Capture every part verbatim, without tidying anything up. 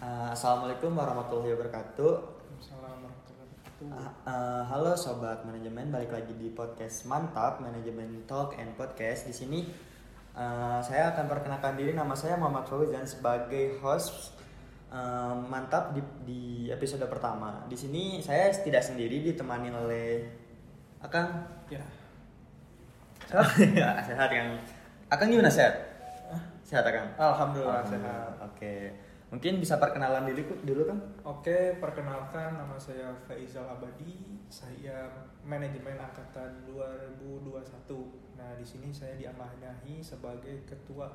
Uh, Assalamualaikum warahmatullahi wabarakatuh. Assalamualaikum warahmatullahi wabarakatuh. Uh, uh, halo sobat manajemen, balik lagi di podcast Mantap, Manajemen Talk and Podcast. Di sini uh, saya akan perkenalkan diri, nama saya Muhammad Fauzi dan sebagai host uh, Mantap di, di episode pertama. Di sini saya tidak sendiri, ditemani oleh Akang. Ya. Sehat. Ya, sehat yang Akang gimana sehat? Sehat Kang? Alhamdulillah, Alhamdulillah sehat. Oke, okay. Mungkin bisa perkenalan diri dulu Kang? Oke, okay, perkenalkan nama saya Faizal Abadi. Saya manajemen angkatan dua ribu dua puluh satu. Nah, di sini saya diamanahi sebagai ketua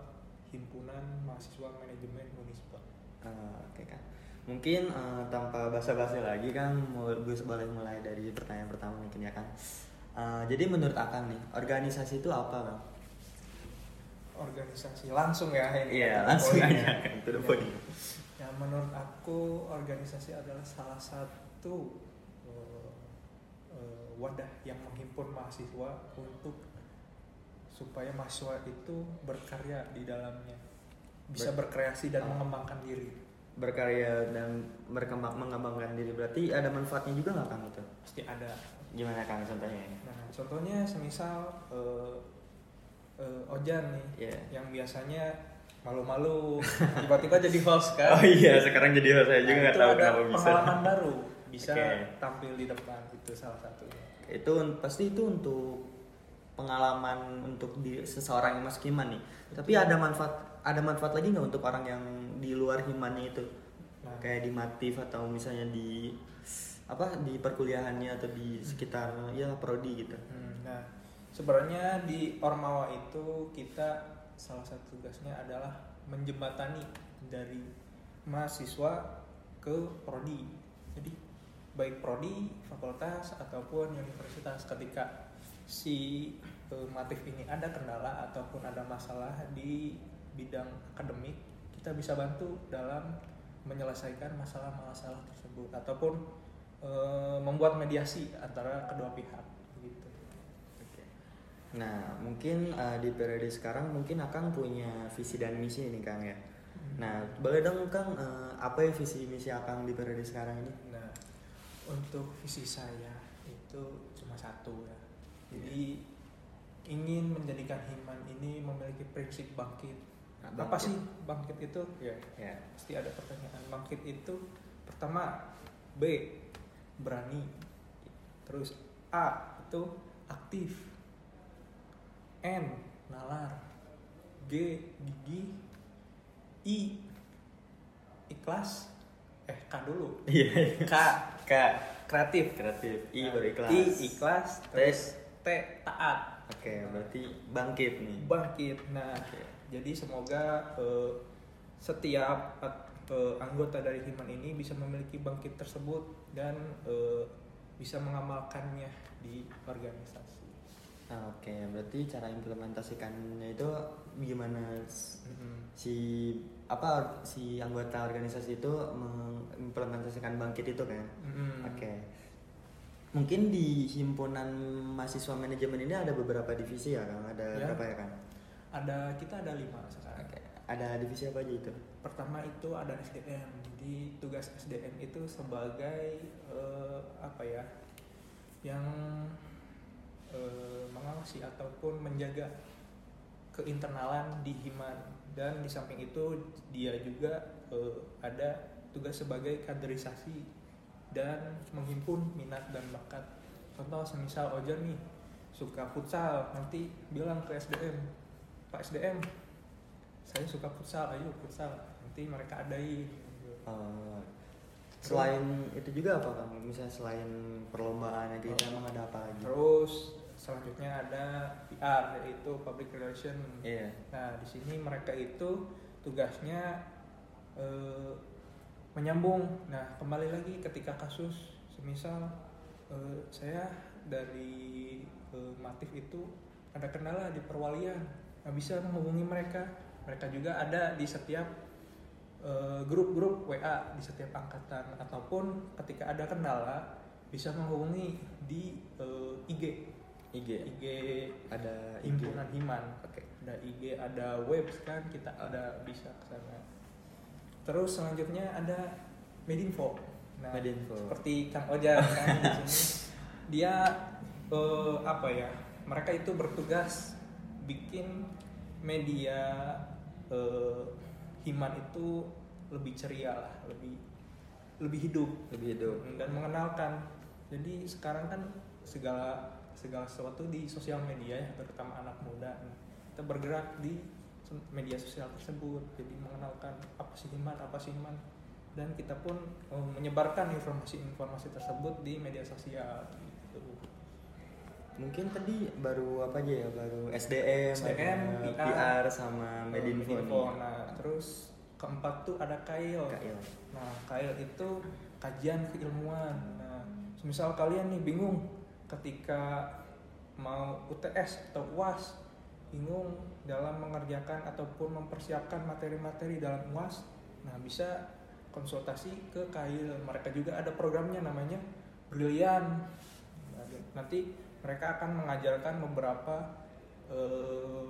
himpunan mahasiswa manajemen Unisba. Uh, Oke okay, Kang. Mungkin uh, tanpa basa-basi lagi Kang, boleh mulai dari pertanyaan pertama mungkin ya Kang. Uh, jadi menurut Akang nih, organisasi itu apa Kang? Organisasi langsung ya ini. Iya, langsung aja kan itu poin. Ya, menurut aku organisasi adalah salah satu uh, uh, wadah yang menghimpun mahasiswa untuk supaya mahasiswa itu berkarya di dalamnya. Bisa Ber- berkreasi dan oh. mengembangkan diri. Berkarya dan berkembang mengembangkan diri berarti ada manfaatnya juga enggak Kang itu? Pasti ada. Gimana Kang contohnya? Nah, contohnya semisal uh, Uh, Ojan nih, yeah. yang biasanya malu-malu tiba-tiba jadi host kan? Oh iya, sekarang jadi host saya juga nggak tahu kenapa bisa. Itu ada pengalaman baru, bisa okay. tampil di depan itu salah satunya. Itu pasti itu untuk pengalaman untuk di, seseorang yang masuk Himman nih. Betul. Tapi ada manfaat, ada manfaat lagi nggak untuk orang yang di luar Himmannya itu? Nah. Kayak di Matif atau misalnya di apa di perkuliahannya atau di sekitar hmm. ya prodi gitu. Hmm, nah. Sebenarnya di Ormawa itu kita salah satu tugasnya adalah menjembatani dari mahasiswa ke prodi. Jadi baik prodi, fakultas ataupun universitas ketika si eh, Matif ini ada kendala ataupun ada masalah di bidang akademik, kita bisa bantu dalam menyelesaikan masalah-masalah tersebut ataupun eh, membuat mediasi antara kedua pihak. Nah, mungkin uh, di periode sekarang mungkin Akang punya visi dan misi ini Kang ya. Hmm. Nah, boleh dong Kang, uh, apa ya visi misi Akang di periode sekarang ini? Nah, untuk visi saya itu cuma satu ya. Jadi yeah. ingin menjadikan Himman ini memiliki prinsip bangkit. Nah, bangkit. Apa sih bangkit itu? Ya. Yeah. Yeah. Pasti ada pertanyaan. Bangkit itu pertama B, berani. Terus A itu aktif. N, nalar. G, gigi. I, ikhlas. Eh, K dulu. Iya. K, K, kreatif. Kreatif. I baru ikhlas. I, ikhlas. Terus T, taat. Oke, okay, berarti bangkit nih. Bangkit. Nah, okay. jadi semoga uh, setiap uh, anggota dari Himman ini bisa memiliki bangkit tersebut dan uh, bisa mengamalkannya di organisasi. Oke, okay, berarti cara implementasikannya itu gimana si apa si anggota organisasi itu mengimplementasikan bangkit itu kan? Mm-hmm. Oke, okay. Mungkin di himpunan mahasiswa manajemen ini ada beberapa divisi ya Kang? Ada ya. Berapa ya Kang? Ada, kita ada lima sekarang. Okay. Ada divisi apa aja itu? Pertama itu ada S D M. Jadi tugas S D M itu sebagai uh, apa ya? Yang mengawasi ataupun menjaga keinternalan di Himman, dan di samping itu dia juga eh, ada tugas sebagai kaderisasi dan menghimpun minat dan bakat. Contoh semisal Ojan nih suka futsal, nanti bilang ke S D M, Pak S D M saya suka futsal, ayo futsal, nanti mereka adain. Uh, selain terus, itu juga apa Kang? Misalnya selain perlombaan itu emang ada apa lagi? Terus selanjutnya ada P R, yaitu public relation. Yeah. Nah, di sini mereka itu tugasnya e, menyambung. Nah, kembali lagi ketika kasus, semisal e, saya dari e, Matif itu ada kendala di perwalian, nggak bisa menghubungi mereka. Mereka juga ada di setiap e, grup-grup W A di setiap angkatan, ataupun ketika ada kendala bisa menghubungi di e, I G. I G, I G ada himpunan Himman, okay. ada I G, ada web kan, kita ada bisa kesana. Terus selanjutnya ada Medinfo. Nah, Medinfo. Seperti Kang Oja kan, di sini dia eh, apa ya? Mereka itu bertugas bikin media eh, Himman itu lebih ceria lah, lebih lebih hidup, lebih hidup dan mengenalkan. Jadi sekarang kan segala segala sesuatu di sosial media ya, terutama anak muda. Kita bergerak di media sosial tersebut, jadi mengenalkan apa sih Himman, apa sih Himman, dan kita pun um, menyebarkan informasi-informasi tersebut di media sosial gitu. Mungkin tadi baru apa aja ya, baru S D M, S D M ada, P R, P R sama Medinfo. Nah, terus keempat tuh ada Kail. Kail. Nah, Kail itu kajian keilmuan. Nah, misal kalian nih bingung ketika mau U T S atau U A S, bingung dalam mengerjakan ataupun mempersiapkan materi-materi dalam U A S, nah bisa konsultasi ke Kail. Mereka juga ada programnya namanya Brilian. Nanti mereka akan mengajarkan beberapa eh,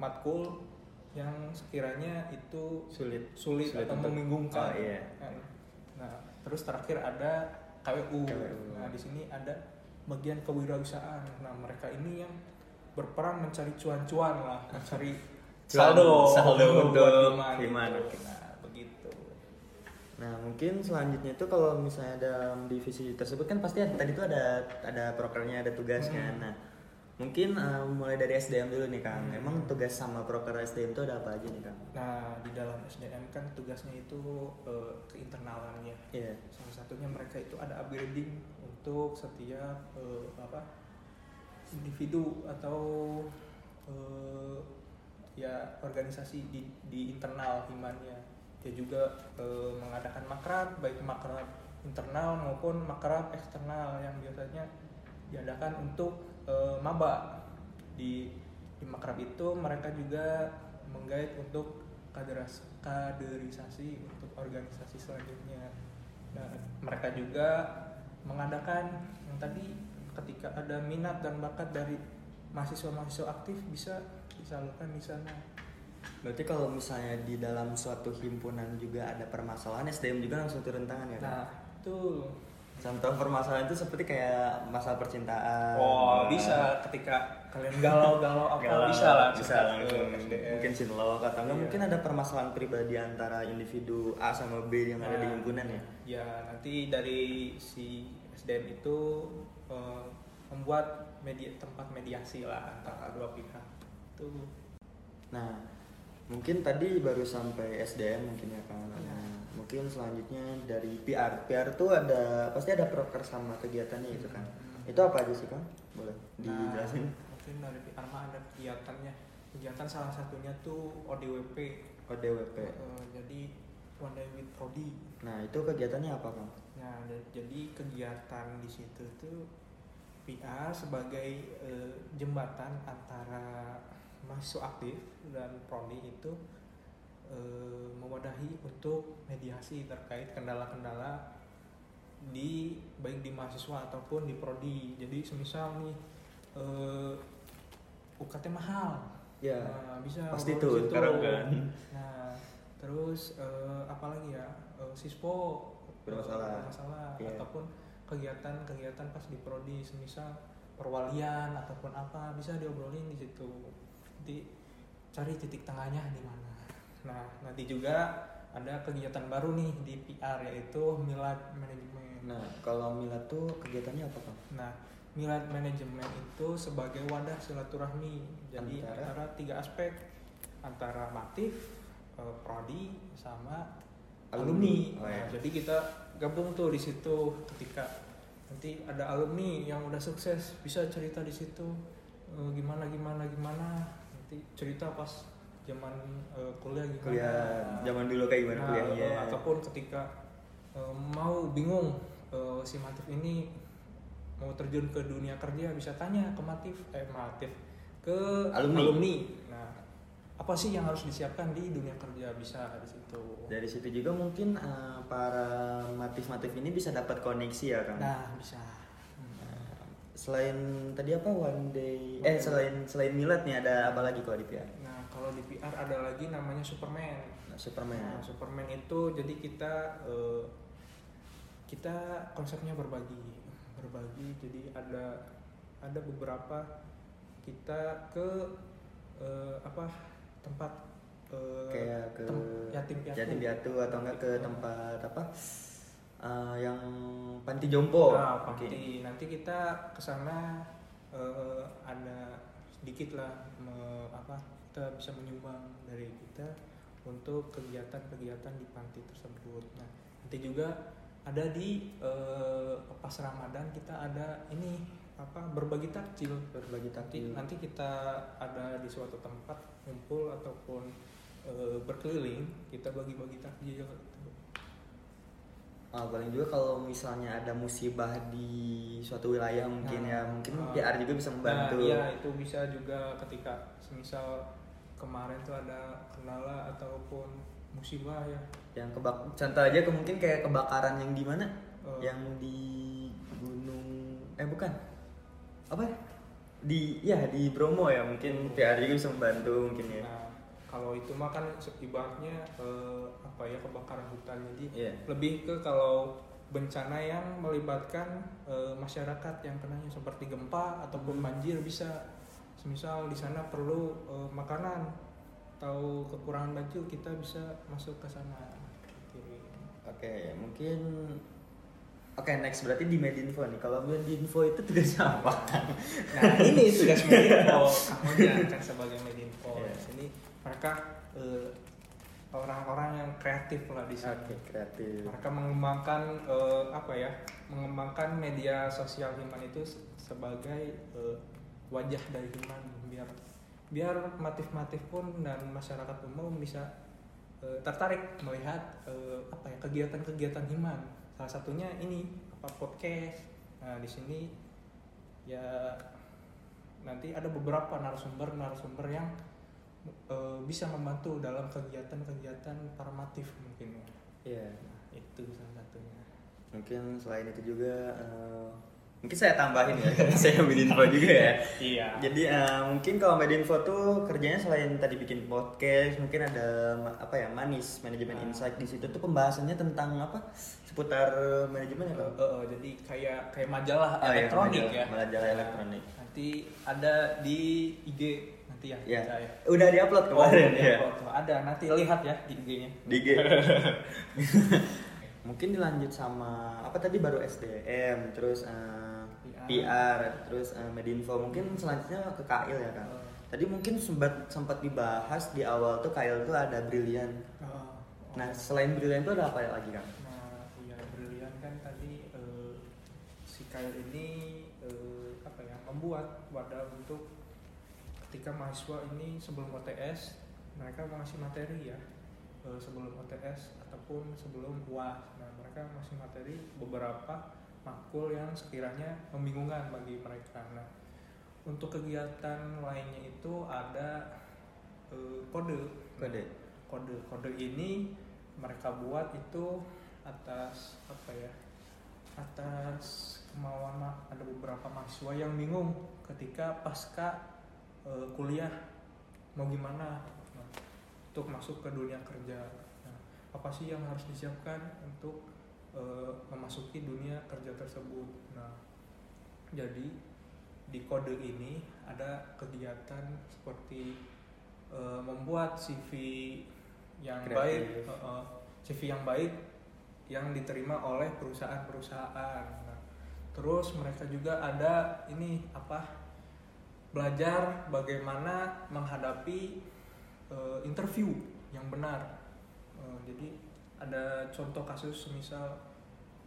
matkul yang sekiranya itu sulit, sulit, sulit atau untuk membingungkan. Oh, iya. Nah, terus terakhir ada K W U. K W U. Nah, di sini ada bagian kewirausahaan. Nah, mereka ini yang berperan mencari cuan-cuan lah, mencari saldo, saldo untuk gimana. Nah, begitu. Nah, mungkin selanjutnya itu kalau misalnya ada divisi tersebut kan pasti ada, tadi itu ada ada prokernya, ada tugasnya. Hmm. Nah, mungkin uh, mulai dari S D M dulu nih Kang. Hmm. Emang tugas sama proker S D M itu ada apa aja nih Kang? Nah, di dalam S D M kan tugasnya itu uh, keinternalannya. Iya. Yeah. Salah satunya mereka itu ada upgrading untuk setiap uh, apa individu atau uh, ya organisasi di, di internal Himmannya. Dia juga uh, mengadakan makrab, baik makrab internal maupun makrab eksternal yang biasanya diadakan untuk E, maba. Di, di makrab itu mereka juga menggait untuk kaderas, kaderisasi untuk organisasi selanjutnya. Nah, mereka juga mengadakan yang tadi ketika ada minat dan bakat dari mahasiswa-mahasiswa aktif bisa disalurkan di sana. Berarti kalau misalnya di dalam suatu himpunan juga ada permasalahan, S D M juga langsung turun tangan ya? Nah, betul. Contoh permasalahan itu seperti kayak masalah percintaan. Oh, bisa ketika kalian galau-galau apa galau, bisa lah, bisa langsung mungkin cinlok atau enggak, iya. Mungkin ada permasalahan pribadi antara individu A sama B yang nah, ada di himpunan ya. Ya, nanti dari si S D M itu eh, membuat media, tempat mediasi lah antara dua pihak. Tuh. Nah, mungkin tadi baru sampai S D M mungkin ya kan. Nah, mungkin selanjutnya dari P R. P R tuh ada pasti ada proker sama kegiatannya itu kan. Hmm. Itu apa aja sih Kang? Boleh dijelasin? Nah, mungkin dari P R mah ada kegiatannya. Kegiatan salah satunya tuh O D W P. O D W P. Uh, jadi One Day with Prodi. Nah, itu kegiatannya apa Kang? Nah, jadi kegiatan di situ tuh P R sebagai uh, jembatan antara mahasiswa aktif dan Prodi itu mewadahi untuk mediasi terkait kendala-kendala di baik di mahasiswa ataupun di prodi. Jadi semisal nih uh, U K T mahal, ya nah, bisa pasti tuh sekarang kan. Nah, terus uh, apalagi ya uh, sispo bermasalah, bermasalah yeah. Ataupun kegiatan-kegiatan pas di prodi semisal perwalian ataupun apa bisa diobrolin di situ. Jadi cari titik tengahnya di mana. Nah, nanti juga ada kegiatan baru nih di P R yaitu Milad Manajemen. Nah, kalau Milad tuh kegiatannya apa Kang? Nah, Milad Manajemen itu sebagai wadah silaturahmi. Jadi antara, antara tiga aspek, antara Matif, e, Prodi, sama alumni. Oh, iya. Nah, jadi kita gabung tuh di situ ketika nanti ada alumni yang udah sukses bisa cerita di situ e, gimana gimana gimana nanti cerita pas zaman uh, kuliah gimana? Kuliah, zaman dulu kayak gimana nah, kuliahnya? Uh, ataupun ketika uh, mau bingung uh, si Matif ini mau terjun ke dunia kerja bisa tanya ke Matif, eh Matif ke alumni. alumni. Nah, apa sih yang harus disiapkan di dunia kerja bisa dari situ? Dari situ juga mungkin uh, para Matif-Matif ini bisa dapat koneksi ya Kang? Nah, bisa. Selain tadi apa one day eh selain selain milad nih ada apa lagi kalau di P R? Nah, kalau di P R ada lagi namanya Superman. Nah, Superman. Nah, Superman itu jadi kita uh, kita konsepnya berbagi. Berbagi jadi ada ada beberapa kita ke uh, apa tempat uh, kayak ke yatim piatu. Yatim piatu atau enggak ke tempat apa? Uh, yang panti jompo. Nah, panti. Okay. Nanti kita kesana uh, ada sedikit lah me, apa kita bisa menyumbang dari kita untuk kegiatan-kegiatan di panti tersebut. Nah, nanti juga ada di uh, pas Ramadan kita ada ini apa berbagi takjil, berbagi takjil. Nanti, nanti kita ada di suatu tempat kumpul ataupun uh, berkeliling kita bagi-bagi takjil. Ah, paling juga kalau misalnya ada musibah di suatu wilayah mungkin nah, ya mungkin uh, P R juga bisa membantu. Nah, iya itu bisa juga ketika semisal kemarin tuh ada kendala ataupun musibah ya. Yang kebak, contoh aja ke mungkin kayak kebakaran yang di mana? Uh, yang di gunung eh bukan apa? Di ya di Bromo ya mungkin uh, P R juga bisa membantu mungkin ya. Nah, kalau itu mah kan ibaratnya eh, apa ya kebakaran hutan jadi yeah. Lebih ke kalau bencana yang melibatkan eh, masyarakat yang kenanya seperti gempa ataupun banjir bisa semisal di sana perlu eh, makanan atau kekurangan baju kita bisa masuk ke sana. Oke, mungkin Oke okay, next berarti di Medinfo nih. Kalau Medinfo itu tugasnya apa? Nah ini tugas Medinfo. Kamu kan sebagai Medinfo. Yeah. Ini mereka uh, orang-orang yang kreatif lah di sini. Okay, kreatif. Mereka mengembangkan uh, apa ya? Mengembangkan media sosial Himman itu sebagai uh, wajah dari Himman biar biar motif-motif pun dan masyarakat umum bisa uh, tertarik melihat uh, apa ya kegiatan-kegiatan Himman. Salah satunya ini apa podcast. Nah, di sini ya nanti ada beberapa narasumber-narasumber yang e, bisa membantu dalam kegiatan-kegiatan formatif mungkin ya. Iya, nah, itu salah satunya. Mungkin selain itu juga uh, mungkin saya tambahin ya karena saya Medinfo juga ya. Iya. Jadi uh, mungkin kalau Medinfo tuh kerjanya selain tadi bikin podcast, mungkin ada apa ya manis manajemen nah. Insight di situ tuh pembahasannya tentang apa? Seputar manajemen ya, uh, uh, jadi kayak kayak majalah oh, elektronik ya, majalah, ya. Majalah nah, elektronik. Nanti ada di I G nanti ya. Yeah. Ya. Udah diupload kemarin oh, ya. Upload. Ada nanti lihat ya di I G-nya. Di I G. Mungkin dilanjut sama apa tadi baru S D M, terus uh, P R, terus uh, Medinfo. Mungkin selanjutnya ke Kail ya kan. Oh. Tadi mungkin sempat sempat dibahas di awal tuh Kail tuh ada Brilian. Oh. Oh. Nah, selain Brilian tuh ada apa lagi kan? Kail ini eh, apa ya membuat wadah untuk ketika mahasiswa ini sebelum O T S mereka ngasih materi ya eh, sebelum O T S ataupun sebelum U A S. Nah mereka ngasih materi beberapa makul yang sekiranya membingungkan bagi mereka. Nah untuk kegiatan lainnya itu ada eh, kode kode kode kode ini mereka buat itu atas apa ya atas kemauan ada beberapa mahasiswa yang bingung ketika pasca e, kuliah mau gimana nah, untuk masuk ke dunia kerja. Nah, apa sih yang harus disiapkan untuk e, memasuki dunia kerja tersebut. Nah, jadi di kode ini ada kegiatan seperti e, membuat C V yang Kreatif. baik, e, e, C V yang baik yang diterima oleh perusahaan-perusahaan. Terus mereka juga ada ini apa belajar bagaimana menghadapi e, interview yang benar. E, jadi ada contoh kasus misal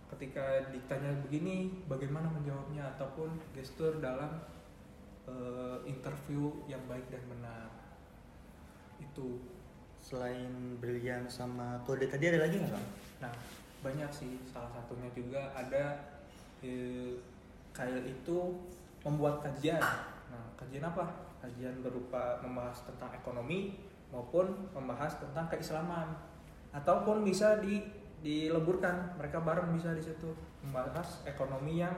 ketika ditanya begini bagaimana menjawabnya ataupun gestur dalam e, interview yang baik dan benar. Itu selain Brilian sama kode tadi ada lagi nggak? Nah banyak sih salah satunya juga ada Kail itu membuat kajian. Nah, kajian apa? Kajian berupa membahas tentang ekonomi maupun membahas tentang keislaman. Ataupun bisa di dileburkan mereka bareng bisa di situ membahas ekonomi yang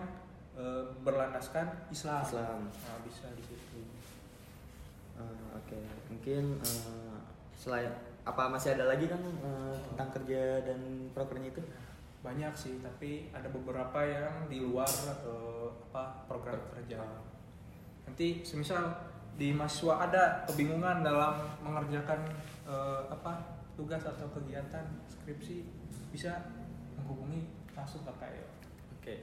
uh, berlandaskan Islam. Islam. Nah, bisa di situ. Uh, Oke, okay. Mungkin uh, selain apa masih ada lagi kan uh, tentang kerja dan prokernya itu? Banyak sih, tapi ada beberapa yang di luar uh, apa program kerja. Nanti semisal di mahasiswa ada kebingungan dalam mengerjakan uh, apa tugas atau kegiatan skripsi, bisa menghubungi langsung ke K L. Oke.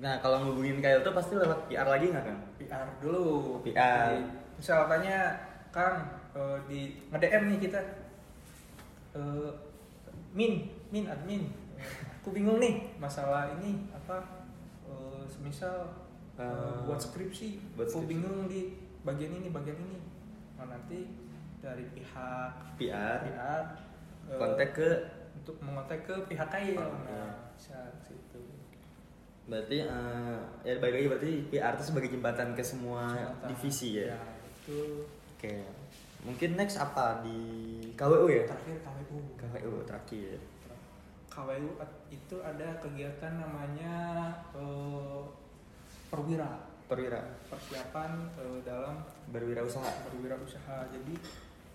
Nah, kalau menghubungin K L itu pasti lewat P R lagi nggak kan? P R dulu. P R. Jadi, misal tanya Kang uh, di nge-D M nih kita, uh, Min, Min admin, aku bingung nih masalah ini apa, uh, semisal uh, buat skripsi, buat aku skripsi. Bingung di bagian ini, bagian ini. Nah, nanti dari pihak P R, P R uh, kontak ke untuk mengontak ke pihak K L. Oh, nah, bisa situ. Berarti uh, ya balik lagi berarti P R itu sebagai jembatan ke semua jembatan. Divisi ya. Ya itu. Oke. Mungkin next apa di K W U ya? Terakhir K W U. K W U terakhir. K W U itu ada kegiatan namanya uh, perwira. Perwira. Persiapan uh, dalam berwirausaha. Berwirausaha. Jadi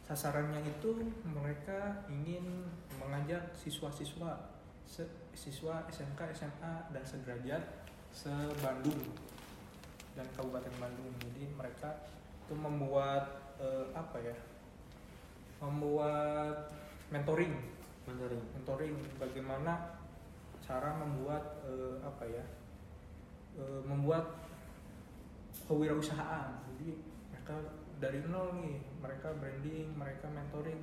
sasarannya itu mereka ingin mengajak siswa-siswa se- siswa S M K, S M A dan sederajat se-Bandung dan Kabupaten Bandung. Jadi mereka itu membuat eh, apa ya? Membuat mentoring, mentoring, mentoring bagaimana cara membuat eh, apa ya? Eh, membuat kewirausahaan. Jadi mereka dari nol nih, mereka branding, mereka mentoring,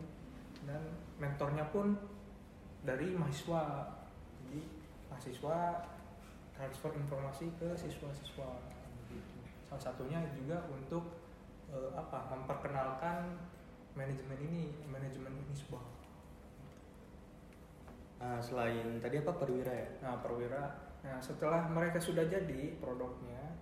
dan mentornya pun dari mahasiswa. Jadi mahasiswa transfer informasi ke siswa-siswa. Salah satunya juga untuk eh, apa memperkenalkan manajemen ini, manajemen Unisba. Nah, selain tadi apa perwira ya? Nah, perwira. Nah, setelah mereka sudah jadi produknya,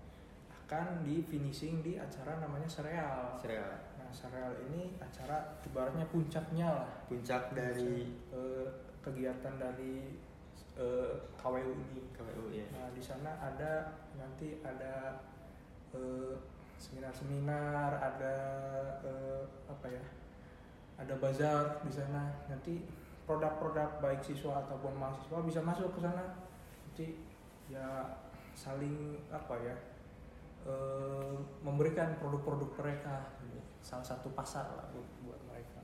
kan di finishing di acara namanya sereal. Sereal. Nah, sereal ini acara ibaratnya puncaknya lah. Puncak dari eh, kegiatan dari eh, K W U ini. K W U ya. Nah, di sana ada nanti ada eh, seminar-seminar, ada eh, apa ya? Ada bazar di sana. Nanti produk-produk baik siswa ataupun mahasiswa bisa masuk ke sana. Nanti ya saling apa ya? Memberikan produk-produk mereka, salah satu pasar lah buat mereka.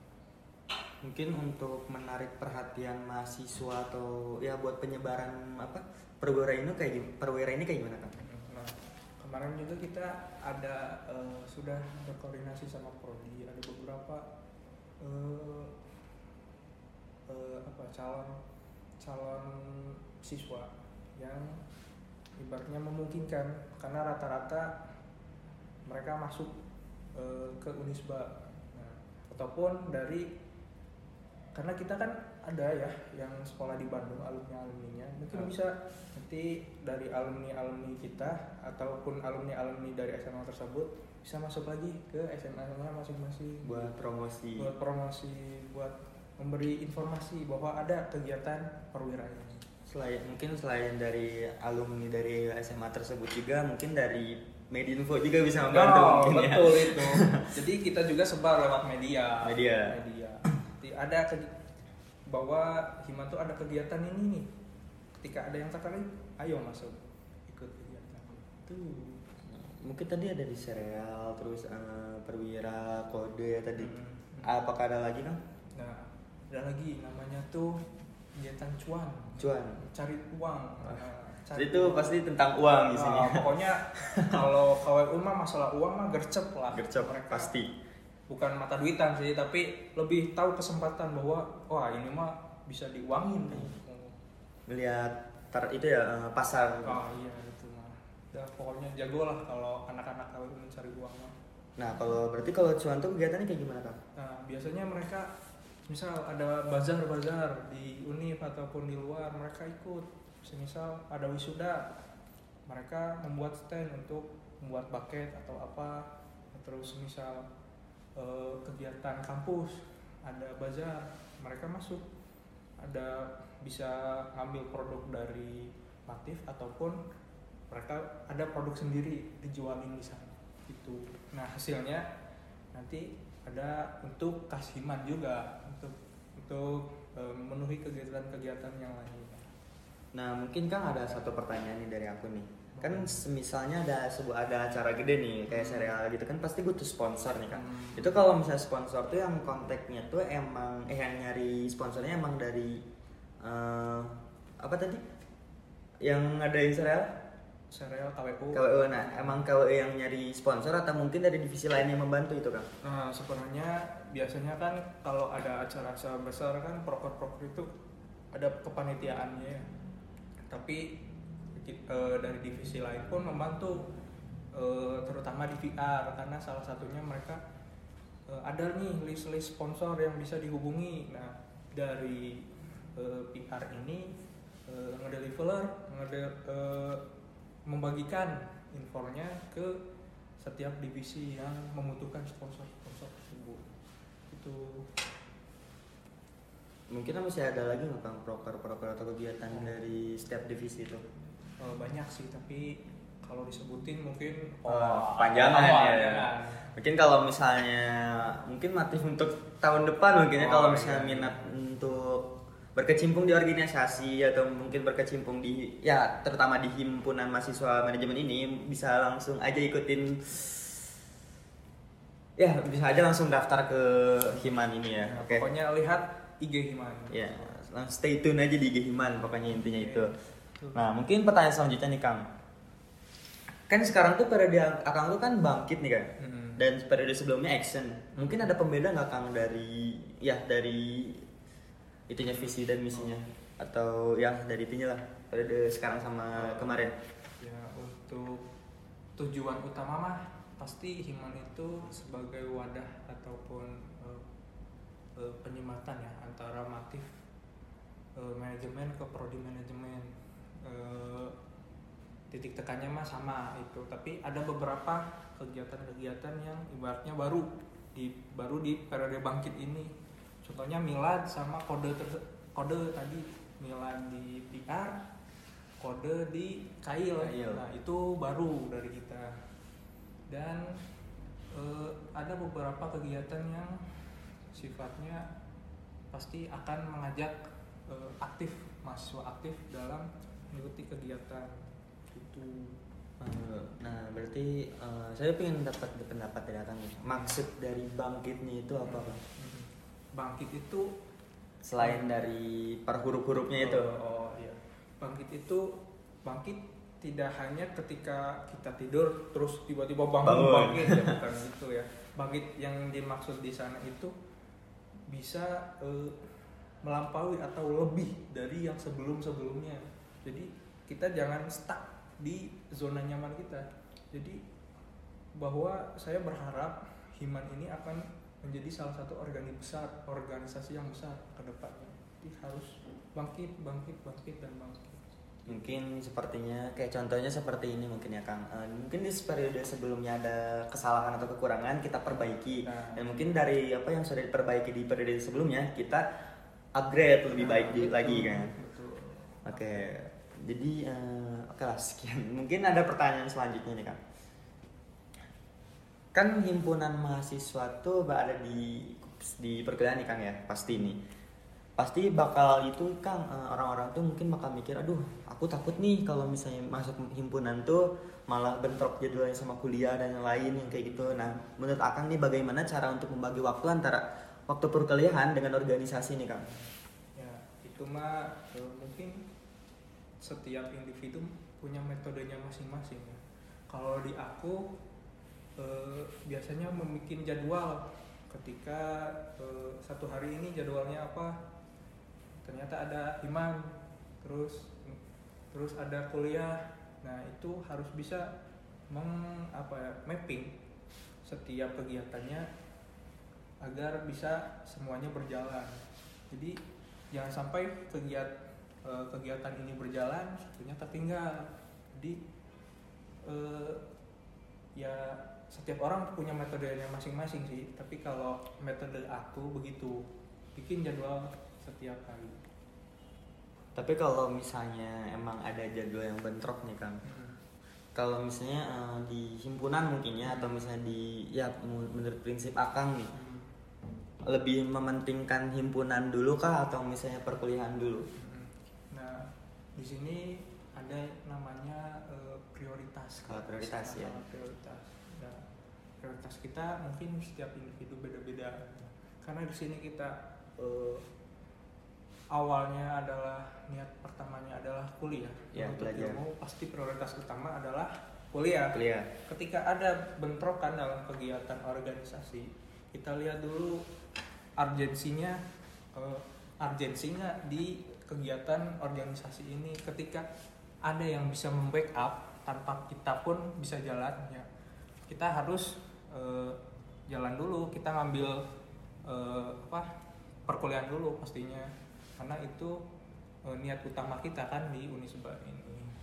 Mungkin untuk menarik perhatian mahasiswa atau ya buat penyebaran apa perwira ini kayak gimana? Perwira ini kayak gimana kan? Nah, kemarin juga kita ada uh, sudah berkoordinasi sama prodi, ada beberapa uh, uh, apa calon calon siswa yang ibaratnya memungkinkan karena rata-rata mereka masuk e, ke Unisba. Nah, ataupun dari karena kita kan ada ya yang sekolah di Bandung alumni-alumninya. Mungkin bisa nanti dari alumni-alumni kita ataupun alumni-alumni dari S M A tersebut bisa masuk lagi ke S M A-nya masing-masing buat promosi. Buat promosi, buat memberi informasi bahwa ada kegiatan perwira ini. Selain mungkin selain dari alumni dari S M A tersebut juga mungkin dari Medinfo juga bisa membantu. Oh, mungkin betul ya. Itu. Jadi kita juga sebar lewat media. Media. Media. Jadi ada ke- bahwa Himman tuh ada kegiatan ini nih. Ketika ada yang tertarik, ayo masuk ikut kegiatan itu. Mungkin tadi ada di serial terus uh, perwira kode tadi. Hmm. Apakah ada lagi kan? Nah, ada lagi namanya tuh kegiatan cuan, cuan, cari uang. Cari itu uang. Pasti tentang uang isinya. Nah, pokoknya kalau K W U mah masalah uang mah gercep lah. Gercep mereka. Pasti. Bukan mata duitan sih, tapi lebih tahu kesempatan bahwa wah ini mah bisa diuangin. Melihat tar itu ya pasar. Oh iya itu mah. Dah pokoknya jago lah kalau anak-anak K W U mencari uang mah. Nah kalau berarti kalau cuan tuh kegiatannya kayak gimana Kang? Nah biasanya mereka misal ada bazar-bazar di Unif ataupun di luar, mereka ikut. Misal ada wisuda, mereka membuat stand untuk membuat bucket atau apa. Terus misal eh, kegiatan kampus, ada bazar, mereka masuk. Ada bisa ngambil produk dari Matif ataupun mereka ada produk sendiri dijualin di sana itu. Nah hasilnya nanti ada untuk khas Himman juga untuk untuk memenuhi kegiatan-kegiatan yang lain. Nah mungkin Kang ada satu pertanyaan nih dari aku nih. Kan misalnya ada sebuah ada acara gede nih kayak serial gitu kan pasti butuh sponsor nih Kang. Hmm. Itu kalau misalnya sponsor tuh yang kontaknya tuh emang eh yang nyari sponsornya emang dari uh, apa tadi? Yang ngadain serial? Serial K W U. K W U. Nah, emang K W U yang nyari sponsor atau mungkin dari divisi lain yang membantu itu Kang? Nah, sebenarnya biasanya kan kalau ada acara-acara besar kan proker-proker itu ada kepanitiaannya. Tapi e, dari divisi lain pun membantu e, terutama di V R karena salah satunya mereka e, ada nih list-list sponsor yang bisa dihubungi. Nah, dari e, V R ini e, ngedeliver ngedel e, membagikan infonya ke setiap divisi yang membutuhkan sponsor-sponsor tersebut. Itu mungkin masih ada lagi nggak Kang proker-proker atau kegiatan oh. dari setiap divisi itu? Banyak sih, tapi kalau disebutin mungkin oh, panjangan ya. ya. Mungkin kalau misalnya mungkin motif untuk tahun depan mungkinnya oh, kalau misalnya iya. minat untuk berkecimpung di organisasi atau mungkin berkecimpung di ya terutama di himpunan mahasiswa manajemen ini bisa langsung aja ikutin ya bisa aja langsung daftar ke Himman ini ya. Nah, Oke. Okay. Pokoknya lihat I G Himman. Ya, langsung stay tune aja di I G Himman pokoknya intinya okay. itu. Nah, mungkin pertanyaan selanjutnya nih Kang. Kan sekarang tuh periode Akang tuh kan bangkit nih Kang. Mm-hmm. Dan periode sebelumnya action. Mungkin ada pembeda enggak Kang dari ya dari itunya visi dan misinya atau ya dari itunya lah periode sekarang sama kemarin. Ya untuk tujuan utama mah pasti Himman itu sebagai wadah ataupun uh, uh, penyematan ya antara motif uh, manajemen ke prodi manajemen uh, titik tekannya mah sama itu tapi ada beberapa kegiatan-kegiatan yang ibaratnya baru di baru di periode bangkit ini. Contohnya milad sama kode ter- kode tadi milad di P R, kode di Kail. Kail. Nah, itu baru dari kita. Dan e, ada beberapa kegiatan yang sifatnya pasti akan mengajak e, aktif mahasiswa aktif dalam mengikuti kegiatan itu. Nah, berarti uh, saya ingin dapat pendapat dari Kang. Maksud dari bangkitnya itu apa, Bang? Bangkit itu selain dari per huruf-hurufnya itu. Oh, oh iya. Bangkit itu bangkit tidak hanya ketika kita tidur terus tiba-tiba bangun, bangun. bangkit ya bukan gitu ya. Bangkit yang dimaksud di sana itu bisa eh, melampaui atau lebih dari yang sebelum-sebelumnya. Jadi kita jangan stuck di zona nyaman kita. Jadi bahwa saya berharap Himman ini akan menjadi salah satu organi besar, organisasi yang besar ke depannya. Jadi harus bangkit, bangkit, bangkit, dan bangkit. Mungkin sepertinya, kayak contohnya seperti ini mungkin ya Kang. Uh, mungkin di periode sebelumnya ada kesalahan atau kekurangan, kita perbaiki. Nah, dan mungkin dari apa yang sudah diperbaiki di periode sebelumnya, kita upgrade lebih nah, baik betul, lagi kan. Betul. Oke, okay. jadi uh, oke okay lah sekian. Mungkin ada pertanyaan selanjutnya nih Kang. Kan himpunan mahasiswa tuh ada di di perkuliahan nih Kang ya, pasti nih. Pasti bakal itu Kang orang-orang tuh mungkin bakal mikir, aduh, aku takut nih kalau misalnya masuk himpunan tuh malah bentrok jadwalnya sama kuliah dan yang lain yang kayak gitu. Nah, menurut Akang nih bagaimana cara untuk membagi waktu antara waktu perkuliahan dengan organisasi nih Kang? Ya, itu mah mungkin setiap individu punya metodenya masing-masing. Kalau di aku Uh, biasanya membuat jadwal ketika uh, satu hari ini jadwalnya apa ternyata ada Himman terus terus ada kuliah. Nah itu harus bisa meng apa ya, mapping setiap kegiatannya agar bisa semuanya berjalan. Jadi jangan sampai kegiat, uh, kegiatan ini berjalan satunya tertinggal. Jadi uh, ya setiap orang punya metodenya masing-masing sih, tapi kalau metode aku begitu, bikin jadwal setiap hari. Tapi kalau misalnya emang ada jadwal yang bentrok nih Kang, hmm. kalau misalnya uh, di himpunan mungkin ya, atau misalnya di ya menurut prinsip Akang nih, lebih mementingkan himpunan dulu kah atau misalnya perkuliahan dulu? Nah, di sini ada namanya uh, prioritas. Kalau prioritas ya. Prioritas. Nah, prioritas kita mungkin setiap individu beda-beda. Karena di sini kita uh, awalnya adalah niat pertamanya adalah kuliah. Ya, untuk ilmu pasti prioritas utama adalah kuliah. Kuliah. Ketika ada bentrokan dalam kegiatan organisasi, kita lihat dulu urgensinya, uh, urgensinya di kegiatan organisasi ini. Ketika ada yang bisa membackup tanpa kita pun bisa jalannya, kita harus uh, jalan dulu. Kita ngambil uh, apa perkuliahan dulu pastinya, karena itu uh, niat utama kita kan di Unisba ini.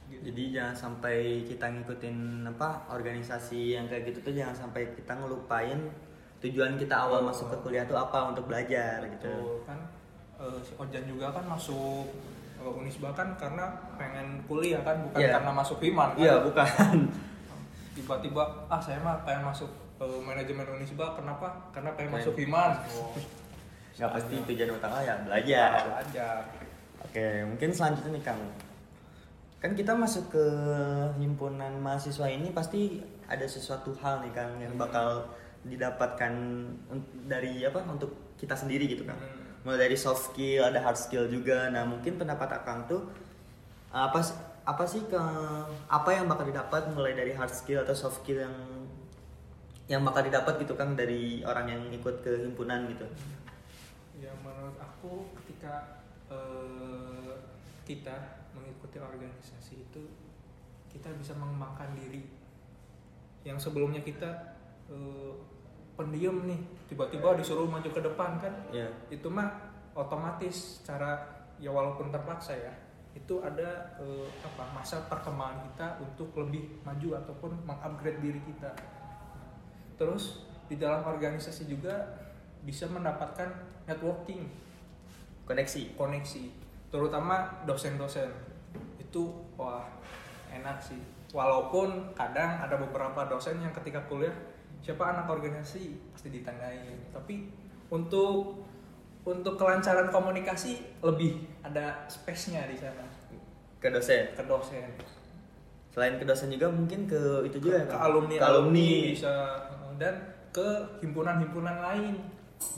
Gitu. Jadi jangan sampai kita ngikutin apa organisasi yang kayak gitu tuh, jangan sampai kita ngelupain tujuan kita awal oh, masuk ke kuliah itu apa, untuk belajar gitu. Oh, kan uh, si Ojan juga kan masuk uh, Unisba kan karena pengen kuliah kan, bukan yeah. karena masuk Himman kan. Iya, yeah, bukan. Tiba-tiba ah saya mah pengen masuk uh, manajemen Unisba, kenapa? Karena pengen okay. masuk Himman. Oh. Ya pasti tujuan utama ya belajar. Belajar. Oke, okay, mungkin selanjutnya nih Kang. Kan kita masuk ke himpunan mahasiswa ini pasti ada sesuatu hal nih Kang yang bakal didapatkan dari apa untuk kita sendiri gitu kan, hmm. mulai dari soft skill, ada hard skill juga. Nah mungkin pendapat Akang tuh apa apa sih ke apa yang bakal didapat mulai dari hard skill atau soft skill yang yang bakal didapat gitu kan dari orang yang ikut ke himpunan gitu? Ya menurut aku ketika eh, kita mengikuti organisasi itu kita bisa mengembangkan diri yang sebelumnya kita Uh, pendiam nih, tiba-tiba disuruh maju ke depan kan, yeah. itu mah otomatis cara ya walaupun terpaksa ya, itu ada uh, apa masa perkembangan kita untuk lebih maju ataupun mengupgrade diri kita. Terus di dalam organisasi juga bisa mendapatkan networking, koneksi, koneksi, terutama dosen-dosen itu wah enak sih, walaupun kadang ada beberapa dosen yang ketika kuliah siapa anak organisasi pasti ditanyain, tapi untuk untuk kelancaran komunikasi lebih ada space-nya di sana. Ke dosen, ke dosen. Selain ke dosen juga mungkin ke itu juga ke, ke alumni, ke alumni bisa, dan ke himpunan-himpunan lain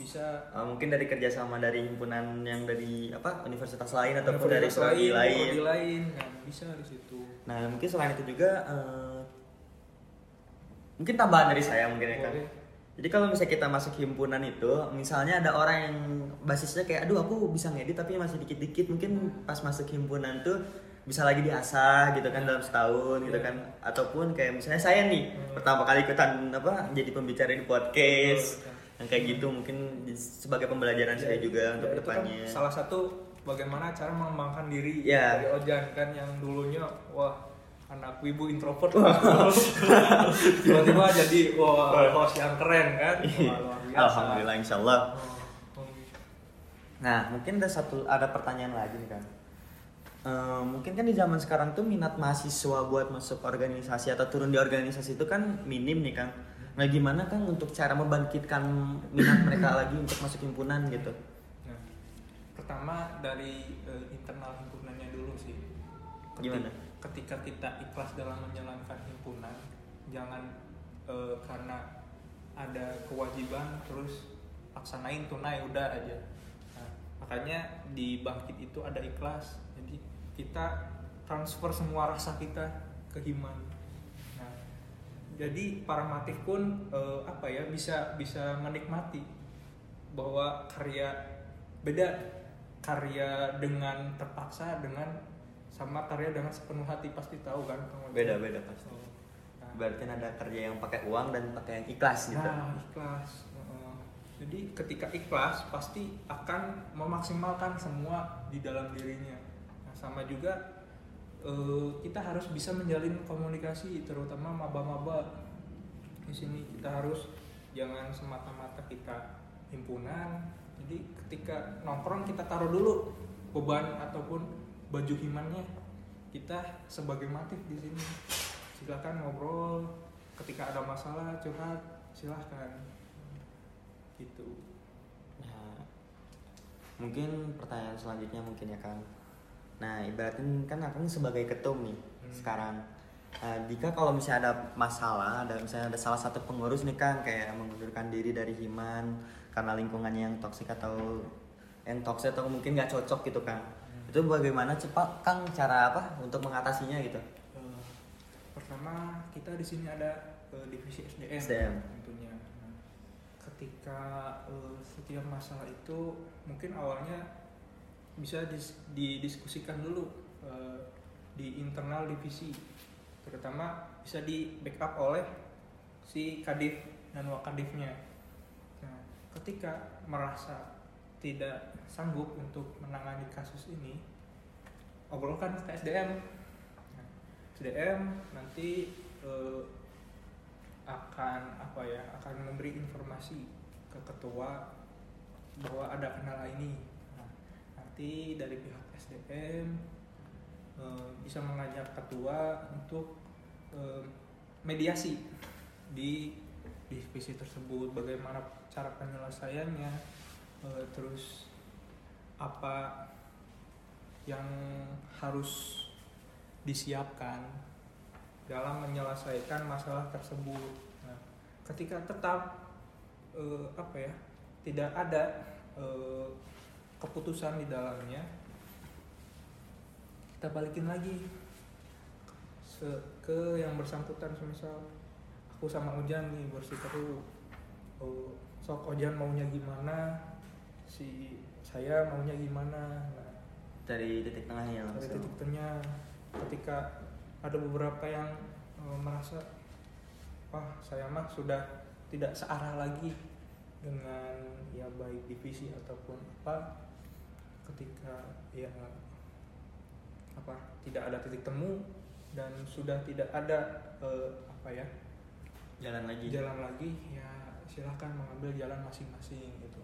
bisa. Uh, mungkin dari kerjasama dari himpunan yang dari apa universitas lain ataupun dari prodi lain. Prodi lain, nah, bisa di situ. Nah mungkin selain itu juga. Uh, Mungkin tambahan dari saya mungkin ya kan. Jadi kalau misalnya kita masuk himpunan itu, misalnya ada orang yang basisnya kayak aduh aku bisa ngedit tapi masih dikit-dikit, mungkin pas masuk himpunan tuh bisa lagi diasah gitu kan dalam setahun gitu kan. Ataupun kayak misalnya saya nih pertama kali ikutan apa jadi pembicara di podcast yang kayak gitu, mungkin sebagai pembelajaran ya, saya juga ya, untuk kedepannya. Kan salah satu bagaimana cara mengembangkan diri ya. Dari Ojan kan yang dulunya wah anak wibu introvert tiba-tiba jadi wah wow, host yang keren kan. Alhamdulillah, insyaallah. Nah mungkin ada satu ada pertanyaan lagi nih kan, uh, mungkin kan di zaman sekarang tuh minat mahasiswa buat masuk organisasi atau turun di organisasi itu kan minim nih kan. Nah gimana kan untuk cara membangkitkan minat mereka lagi untuk masuk himpunan gitu? Nah, pertama dari uh, internal himpunannya dulu sih. Gimana? Ketika kita ikhlas dalam menjalankan himpunan, jangan e, karena ada kewajiban terus laksanain tunai udah aja. Nah, makanya di Bangkit itu ada ikhlas. Jadi kita transfer semua rasa kita ke Himman. Nah, jadi para matif pun e, apa ya bisa bisa menikmati bahwa karya beda, karya dengan terpaksa dengan sama karya dengan sepenuh hati pasti tahu kan, beda-beda pasti. Nah, berarti ada kerja yang pakai uang dan pakai yang ikhlas gitu. Nah, ikhlas. Jadi ketika ikhlas pasti akan memaksimalkan semua di dalam dirinya. Nah, sama juga kita harus bisa menjalin komunikasi, terutama maba-maba. Di sini kita harus jangan semata-mata kita himpunan. Jadi ketika nongkrong kita taruh dulu beban ataupun baju himannya kita sebagai matif di sini. silakan ngobrol, ketika ada masalah curhat silahkan gitu. Nah, mungkin pertanyaan selanjutnya mungkin ya Kang. Nah ibaratnya kan Kang sebagai ketum nih hmm. sekarang, uh, jika kalau misalnya ada masalah, ada misalnya ada salah satu pengurus nih Kang kayak mengundurkan diri dari Himman karena lingkungannya yang toksik atau yang toksik atau mungkin nggak cocok gitu Kang, hmm. itu bagaimana cepat Kang cara apa untuk mengatasinya gitu? Pertama kita di sini ada uh, divisi S D M, S D M. tentunya. Nah, ketika uh, setiap masalah itu mungkin awalnya bisa dis- didiskusikan dulu uh, di internal divisi, terutama bisa di backup oleh si kadif dan wakadifnya. Nah, ketika merasa tidak sanggup untuk menangani kasus ini, obrolkan ke S D M. S D M nanti eh, akan apa ya akan memberi informasi ke ketua bahwa ada kendala ini. Nah, nanti dari pihak S D M eh, bisa mengajak ketua untuk eh, mediasi di diskusi tersebut, bagaimana cara penyelesaiannya, eh, terus apa yang harus disiapkan dalam menyelesaikan masalah tersebut. Nah, ketika tetap eh, apa ya tidak ada eh, keputusan di dalamnya, kita balikin lagi Se- ke yang bersangkutan. Semisal aku sama Ojan nih berseteru, oh, sok Ojan maunya gimana, si saya maunya gimana. Nah, dari titik tengahnya langsung. Dari titik tengahnya. Ketika ada beberapa yang e, merasa wah saya mah sudah tidak searah lagi dengan ya baik divisi ataupun apa, ketika ya apa tidak ada titik temu dan sudah tidak ada e, apa ya jalan lagi jalan lagi ya silakan mengambil jalan masing-masing gitu.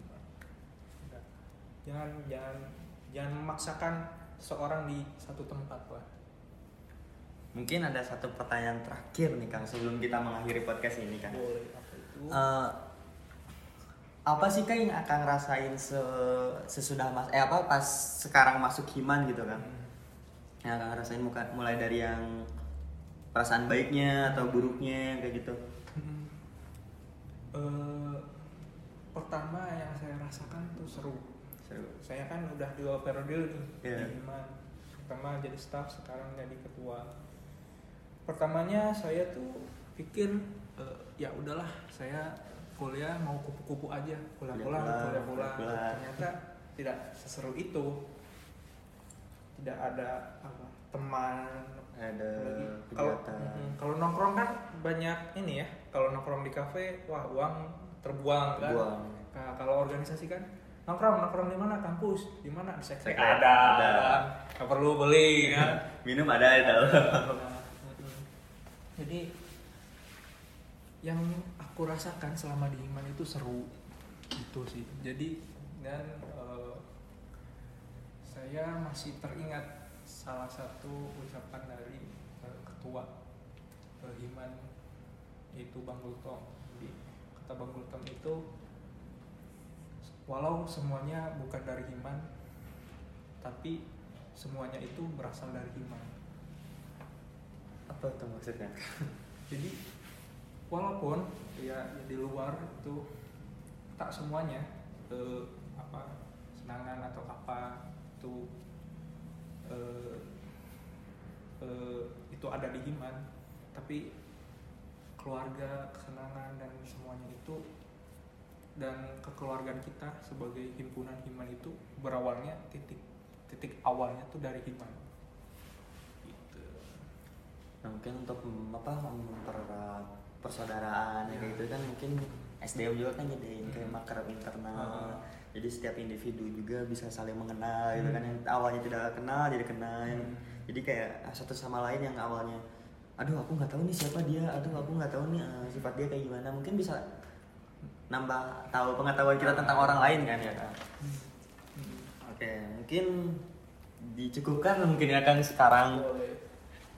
Nah, jangan jangan jangan memaksakan seorang di satu tempat lah. Mungkin ada satu pertanyaan terakhir nih Kang sebelum kita mengakhiri podcast ini Kang. Boleh, apa itu? Uh, apa sih Kang yang akan rasain se- sesudah mas eh apa pas sekarang masuk Himman gitu Kang? Hmm. Yang Kang rasain muka, mulai dari yang perasaan baiknya atau buruknya kayak gitu. Hmm. Uh, pertama yang saya rasakan tuh seru. Seru. Saya kan udah dua periode nih yeah. di Himman. Pertama jadi staff, sekarang jadi ketua. Pertamanya saya tuh pikir e, ya udahlah saya kuliah mau kupu-kupu aja, kuliah-kuliah, kuliah-kuliah. Ternyata tidak seseru itu. Tidak ada apa, teman, ada kalau kalau nongkrong kan banyak ini ya. Kalau nongkrong di kafe, wah uang terbuang, terbuang. kan. Nah, kalau organisasi kan nongkrong nongkrong di mana, kampus di mana, di sekre ada, ada. ada. Nggak perlu beli ya. Minum ada itu. Jadi yang aku rasakan selama di Himman itu seru gitu sih. Jadi dan uh, saya masih teringat salah satu ucapan dari uh, ketua uh, Himman yaitu Bang Gultom. Jadi kata Bang Gultom itu, walau semuanya bukan dari Himman, tapi semuanya itu berasal dari Himman. Apa itu maksudnya? Jadi, walaupun ya, ya di luar itu tak semuanya eh, apa senangan atau apa itu eh, eh, itu ada di Himman, tapi keluarga, kesenangan dan semuanya itu dan kekeluargaan kita sebagai himpunan Himman itu berawalnya titik titik awalnya tuh dari Himman. Gitu. Nah, mungkin untuk apa mempererat persaudaraan ya. Kayak gitu kan mungkin S D M juga kan jadiin hmm. kayak makrab internal. Uh-huh. Jadi setiap individu juga bisa saling mengenal hmm. gitu kan, yang awalnya tidak kenal jadi kenal. Hmm. Jadi kayak satu sama lain yang awalnya aduh aku nggak tahu nih siapa dia, aduh aku nggak tahu nih uh, sifat dia kayak gimana, mungkin bisa nambah tahu pengetahuan kita tentang orang lain kan ya Kang. Oke, mungkin dicukupkan mungkin ya Kang sekarang. Boleh.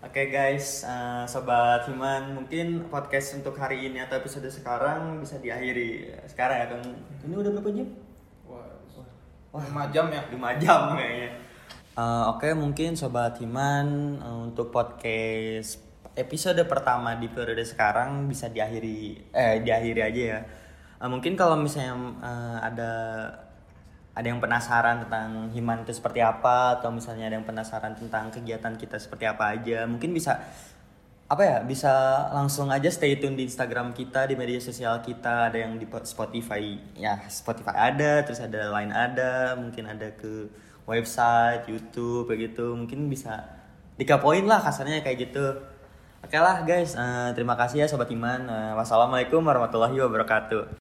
Oke okay guys, uh, Sobat Himman, mungkin podcast untuk hari ini atau episode sekarang bisa diakhiri sekarang ya Kang. Ini udah berapa jam? Wah, lima jam ya? lima jam kayaknya. uh, Oke okay, mungkin Sobat Himman, uh, untuk podcast episode pertama di periode sekarang bisa diakhiri, eh diakhiri aja ya. uh, Mungkin kalau misalnya uh, ada ada yang penasaran tentang Himman itu seperti apa, atau misalnya ada yang penasaran tentang kegiatan kita seperti apa aja, mungkin bisa apa ya, bisa langsung aja stay tune di Instagram kita, di media sosial kita, ada yang di Spotify ya, Spotify ada, terus ada Line ada, mungkin ada ke website, YouTube begitu, mungkin bisa dikapoin lah kasarnya kayak gitu. Oke lah guys, uh, terima kasih ya Sobat Himman. Uh, wassalamualaikum warahmatullahi wabarakatuh.